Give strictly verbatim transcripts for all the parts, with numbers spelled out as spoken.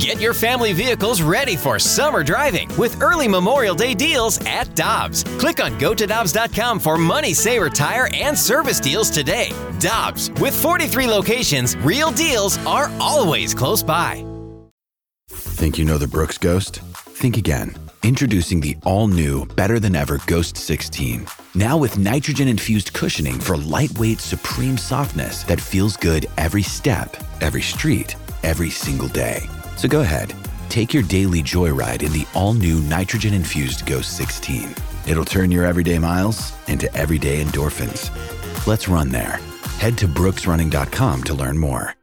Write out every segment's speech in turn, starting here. Get your family vehicles ready for summer driving with early Memorial Day deals at Dobbs. Click on go to dobbs dot com for money saver tire and service deals today. Dobbs, with forty-three locations, real deals are always close by. Think you know the Brooks Ghost? Think again. Introducing the all-new, better-than-ever Ghost sixteen. Now with nitrogen-infused cushioning for lightweight, supreme softness that feels good every step, every street, every single day. So go ahead, take your daily joyride in the all-new nitrogen-infused Ghost sixteen. It'll turn your everyday miles into everyday endorphins. Let's run there. Head to brooks running dot com to learn more.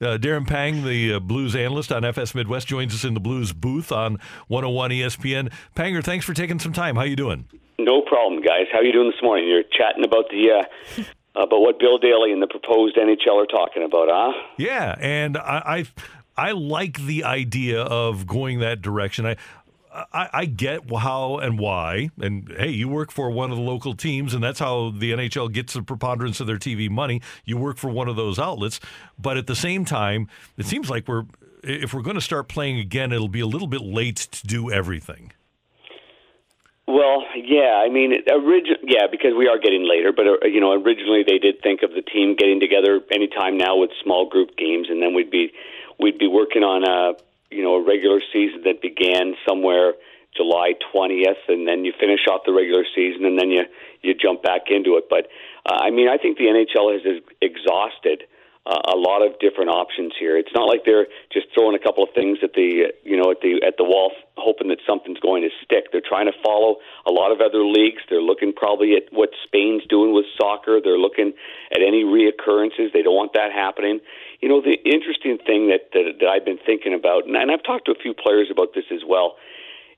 Uh, Darren Pang, the uh, Blues analyst on F S Midwest, joins us in the Blues booth on one oh one E S P N. Panger, thanks for taking some time. How you doing? No problem, guys. How are you doing this morning? You're chatting about the uh, about what Bill Daly and the proposed N H L are talking about, huh? Yeah, and I I, I like the idea of going that direction. I, I I get how and why, and hey, you work for one of the local teams, and that's how the N H L gets the preponderance of their T V money. You work for one of those outlets, but at the same time, it seems like we're if we're going to start playing again, it'll be a little bit late to do everything. Well, yeah, I mean, origi- yeah, because we are getting later, but uh, you know, originally they did think of the team getting together anytime now with small group games, and then we'd be we'd be working on a. you know, a regular season that began somewhere July twentieth, and then you finish off the regular season, and then you, you jump back into it. But, uh, I mean, I think the N H L has exhausted uh, a lot of different options here. It's not like they're just throwing a couple of things at the, you know, at the at the wall, hoping that something's going to stick. They're trying to follow a lot of other leagues. They're looking probably at what Spain's doing with soccer. They're looking at any reoccurrences. They don't want that happening. You know, the interesting thing that, that, that I've been thinking about, and, and I've talked to a few players about this as well,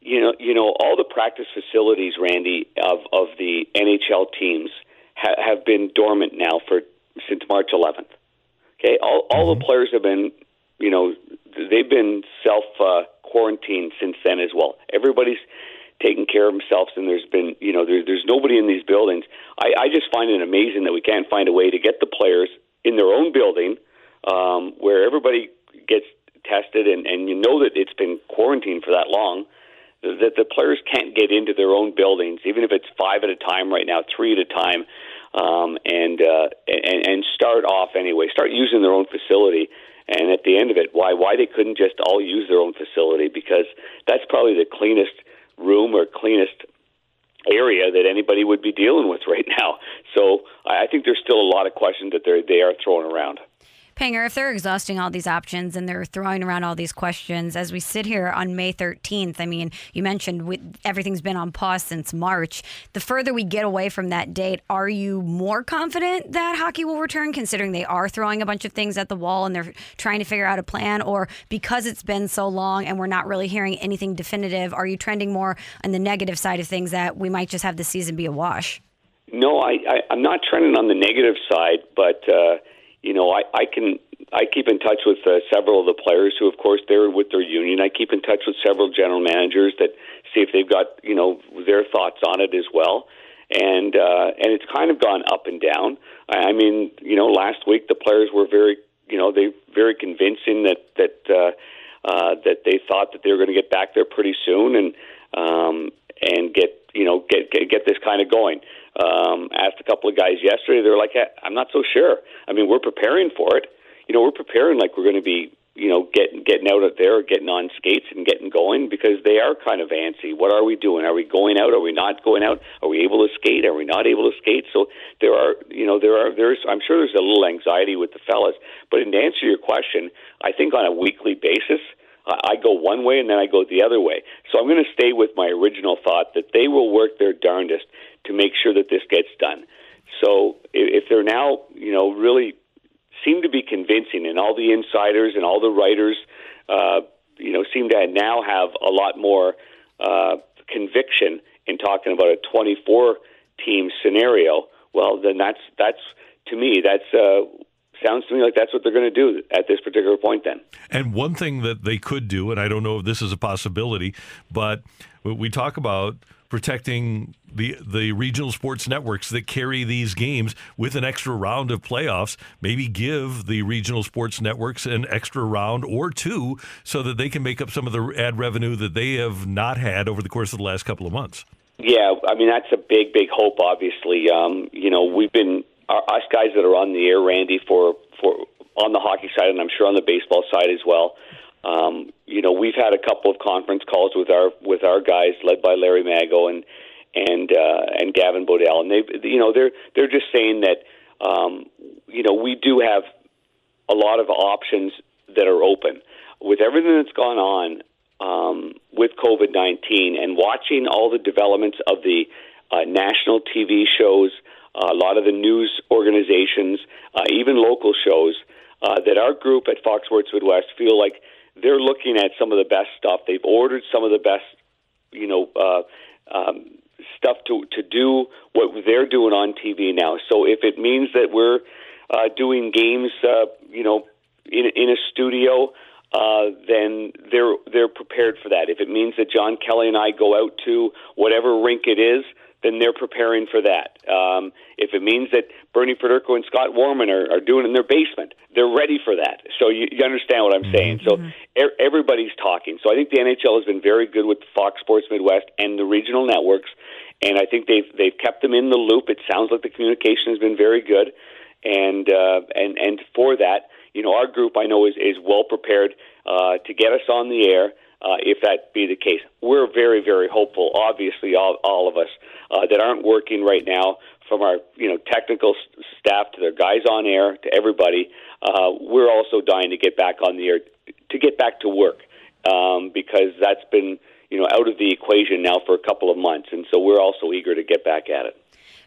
you know, you know, all the practice facilities, Randy, of, of the N H L teams ha- have been dormant now for since March eleventh. Okay, all, all mm-hmm. the players have been, you know, they've been self uh, quarantined since then as well. Everybody's taking care of themselves, and there's been, you know, there, there's nobody in these buildings. I, I just find it amazing that we can't find a way to get the players in their own building um, where everybody gets tested, and, and you know that it's been quarantined for that long, that the players can't get into their own buildings, even if it's five at a time right now, three at a time. Um, and, uh, and and start off anyway. Start using their own facility, and at the end of it, why why they couldn't just all use their own facility, because that's probably the cleanest room or cleanest area that anybody would be dealing with right now. So I think there's still a lot of questions that they they are throwing around. Panger, if they're exhausting all these options and they're throwing around all these questions, as we sit here on May thirteenth, I mean, you mentioned we, everything's been on pause since March. The further we get away from that date, are you more confident that hockey will return, considering they are throwing a bunch of things at the wall and they're trying to figure out a plan? Or because it's been so long and we're not really hearing anything definitive, are you trending more on the negative side of things that we might just have the season be a wash? No, I, I, I'm not trending on the negative side, but... Uh... You know, I, I can I keep in touch with uh, several of the players who, of course, they're with their union. I keep in touch with several general managers that see if they've got, you know, their thoughts on it as well. And uh, and it's kind of gone up and down. I mean, you know, last week the players were very, you know, they very convincing that that uh, uh, that they thought that they were going to get back there pretty soon and um, and get you know get get, get this kind of going. Um, asked a couple of guys yesterday. They're like, I'm not so sure. I mean, we're preparing for it. You know, we're preparing like we're going to be, you know, getting getting out of there, getting on skates and getting going, because they are kind of antsy. What are we doing? Are we going out? Are we not going out? Are we able to skate? Are we not able to skate? So there are, you know, there are there's I'm sure there's a little anxiety with the fellas. But in answer to your question, I think on a weekly basis, I go one way and then I go the other way. So I'm going to stay with my original thought that they will work their darndest to make sure that this gets done. So if they're now, you know, really seem to be convincing, and all the insiders and all the writers, uh, you know, seem to now have a lot more uh, conviction in talking about a twenty-four team scenario. Well, then that's that's to me that's. Uh, Sounds to me like that's what they're going to do at this particular point then. And one thing that they could do, and I don't know if this is a possibility, but we talk about protecting the the regional sports networks that carry these games with an extra round of playoffs. Maybe give the regional sports networks an extra round or two so that they can make up some of the ad revenue that they have not had over the course of the last couple of months. Yeah, I mean, that's a big, big hope, obviously. Um, you know, we've been, our, us guys that are on the air, Randy, for, for on the hockey side, and I'm sure on the baseball side as well, um, you know, we've had a couple of conference calls with our with our guys, led by Larry Maggio and and uh, and Gavin Bodell, and they, you know, they're they're just saying that, um, you know, we do have a lot of options that are open with everything that's gone on um, with COVID nineteen and watching all the developments of the uh, national T V shows, uh, a lot of the news organizations, uh, even local shows, uh, that our group at Fox Sports Midwest feel like they're looking at some of the best stuff. They've ordered some of the best, you know, uh, um, stuff to, to do what they're doing on T V now. So if it means that we're uh, doing games, uh, you know, in, in a studio, uh, then they're they're prepared for that. If it means that John Kelly and I go out to whatever rink it is, then they're preparing for that. Um, if it means that Bernie Federko and Scott Warman are, are doing it in their basement, they're ready for that. So you, you understand what I'm saying. So mm-hmm. er, everybody's talking. So I think the N H L has been very good with Fox Sports Midwest and the regional networks, and I think they've they've kept them in the loop. It sounds like the communication has been very good, and uh, and and for that, you know, our group I know is is well prepared uh, to get us on the air. Uh, if that be the case, we're very, very hopeful. Obviously, all, all of us uh, that aren't working right now, from our you know technical s- staff to their guys on air to everybody, uh, we're also dying to get back on the air, to get back to work, um, because that's been you know out of the equation now for a couple of months, and so we're also eager to get back at it.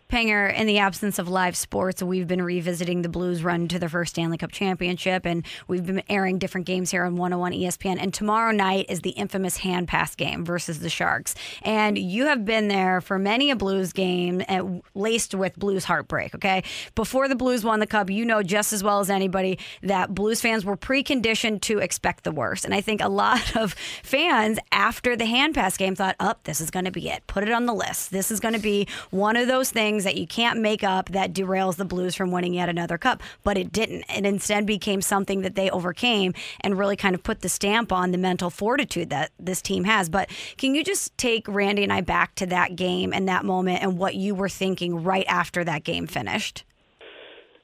Panger, in the absence of live sports, we've been revisiting the Blues' run to their first Stanley Cup championship, and we've been airing different games here on one oh one E S P N. And tomorrow night is the infamous hand pass game versus the Sharks. And you have been there for many a Blues game and laced with Blues heartbreak, okay? Before the Blues won the Cup, you know just as well as anybody that Blues fans were preconditioned to expect the worst. And I think a lot of fans after the hand pass game thought, oh, this is going to be it. Put it on the list. This is going to be one of those things that you can't make up that derails the Blues from winning yet another cup, but it didn't. It instead became something that they overcame and really kind of put the stamp on the mental fortitude that this team has. But can you just take Randy and I back to that game and that moment and what you were thinking right after that game finished?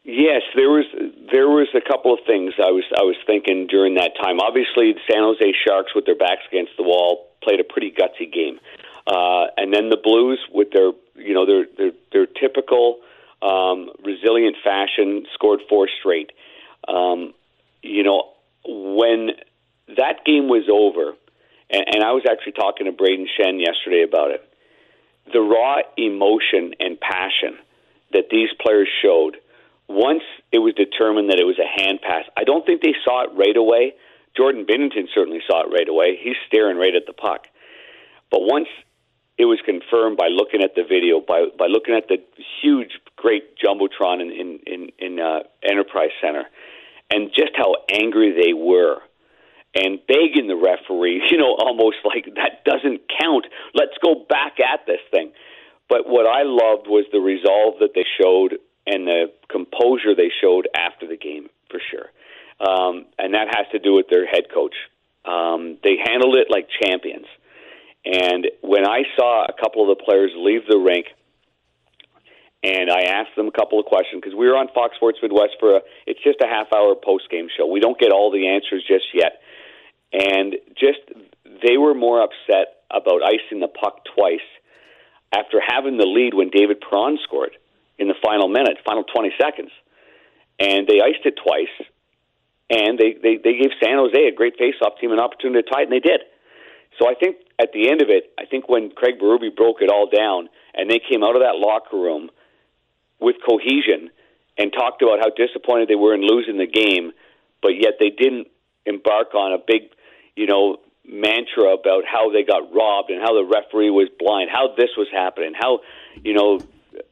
Yes, there was there was a couple of things I was I was thinking during that time. Obviously, the San Jose Sharks with their backs against the wall played a pretty gutsy game. Uh, and then the Blues, with their you know their their, their typical um, resilient fashion, scored four straight. Um, you know when that game was over, and, and I was actually talking to Braden Shen yesterday about it. The raw emotion and passion that these players showed once it was determined that it was a hand pass. I don't think they saw it right away. Jordan Binnington certainly saw it right away. He's staring right at the puck, but once it was confirmed by looking at the video, by by looking at the huge, great jumbotron in in in, in uh, Enterprise Center, and just how angry they were, and begging the referee, you know, almost like that doesn't count. Let's go back at this thing. But what I loved was the resolve that they showed and the composure they showed after the game, for sure. Um, and that has to do with their head coach. Um, they handled it like champions. And when I saw a couple of the players leave the rink, and I asked them a couple of questions, because we were on Fox Sports Midwest for a, it's just a half-hour post-game show. We don't get all the answers just yet. And just they were more upset about icing the puck twice after having the lead when David Perron scored in the final minute, final twenty seconds. And they iced it twice, and they, they, they gave San Jose, a great face-off team, an opportunity to tie it, and they did. So I think at the end of it, I think when Craig Berube broke it all down and they came out of that locker room with cohesion and talked about how disappointed they were in losing the game, but yet they didn't embark on a big, you know, mantra about how they got robbed and how the referee was blind, how this was happening, how, you know,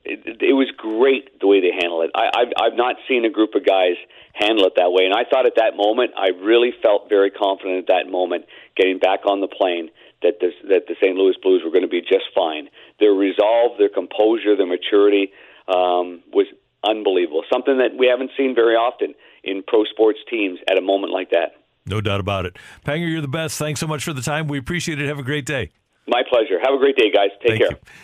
it, it was great the way they handled it. I, I've, I've not seen a group of guys handle it that way. And I thought at that moment, I really felt very confident at that moment, getting back on the plane, that, this, that the Saint Louis Blues were going to be just fine. Their resolve, their composure, their maturity um, was unbelievable. Something that we haven't seen very often in pro sports teams at a moment like that. No doubt about it. Panger, you're the best. Thanks so much for the time. We appreciate it. Have a great day. My pleasure. Have a great day, guys. Take Thank care. You.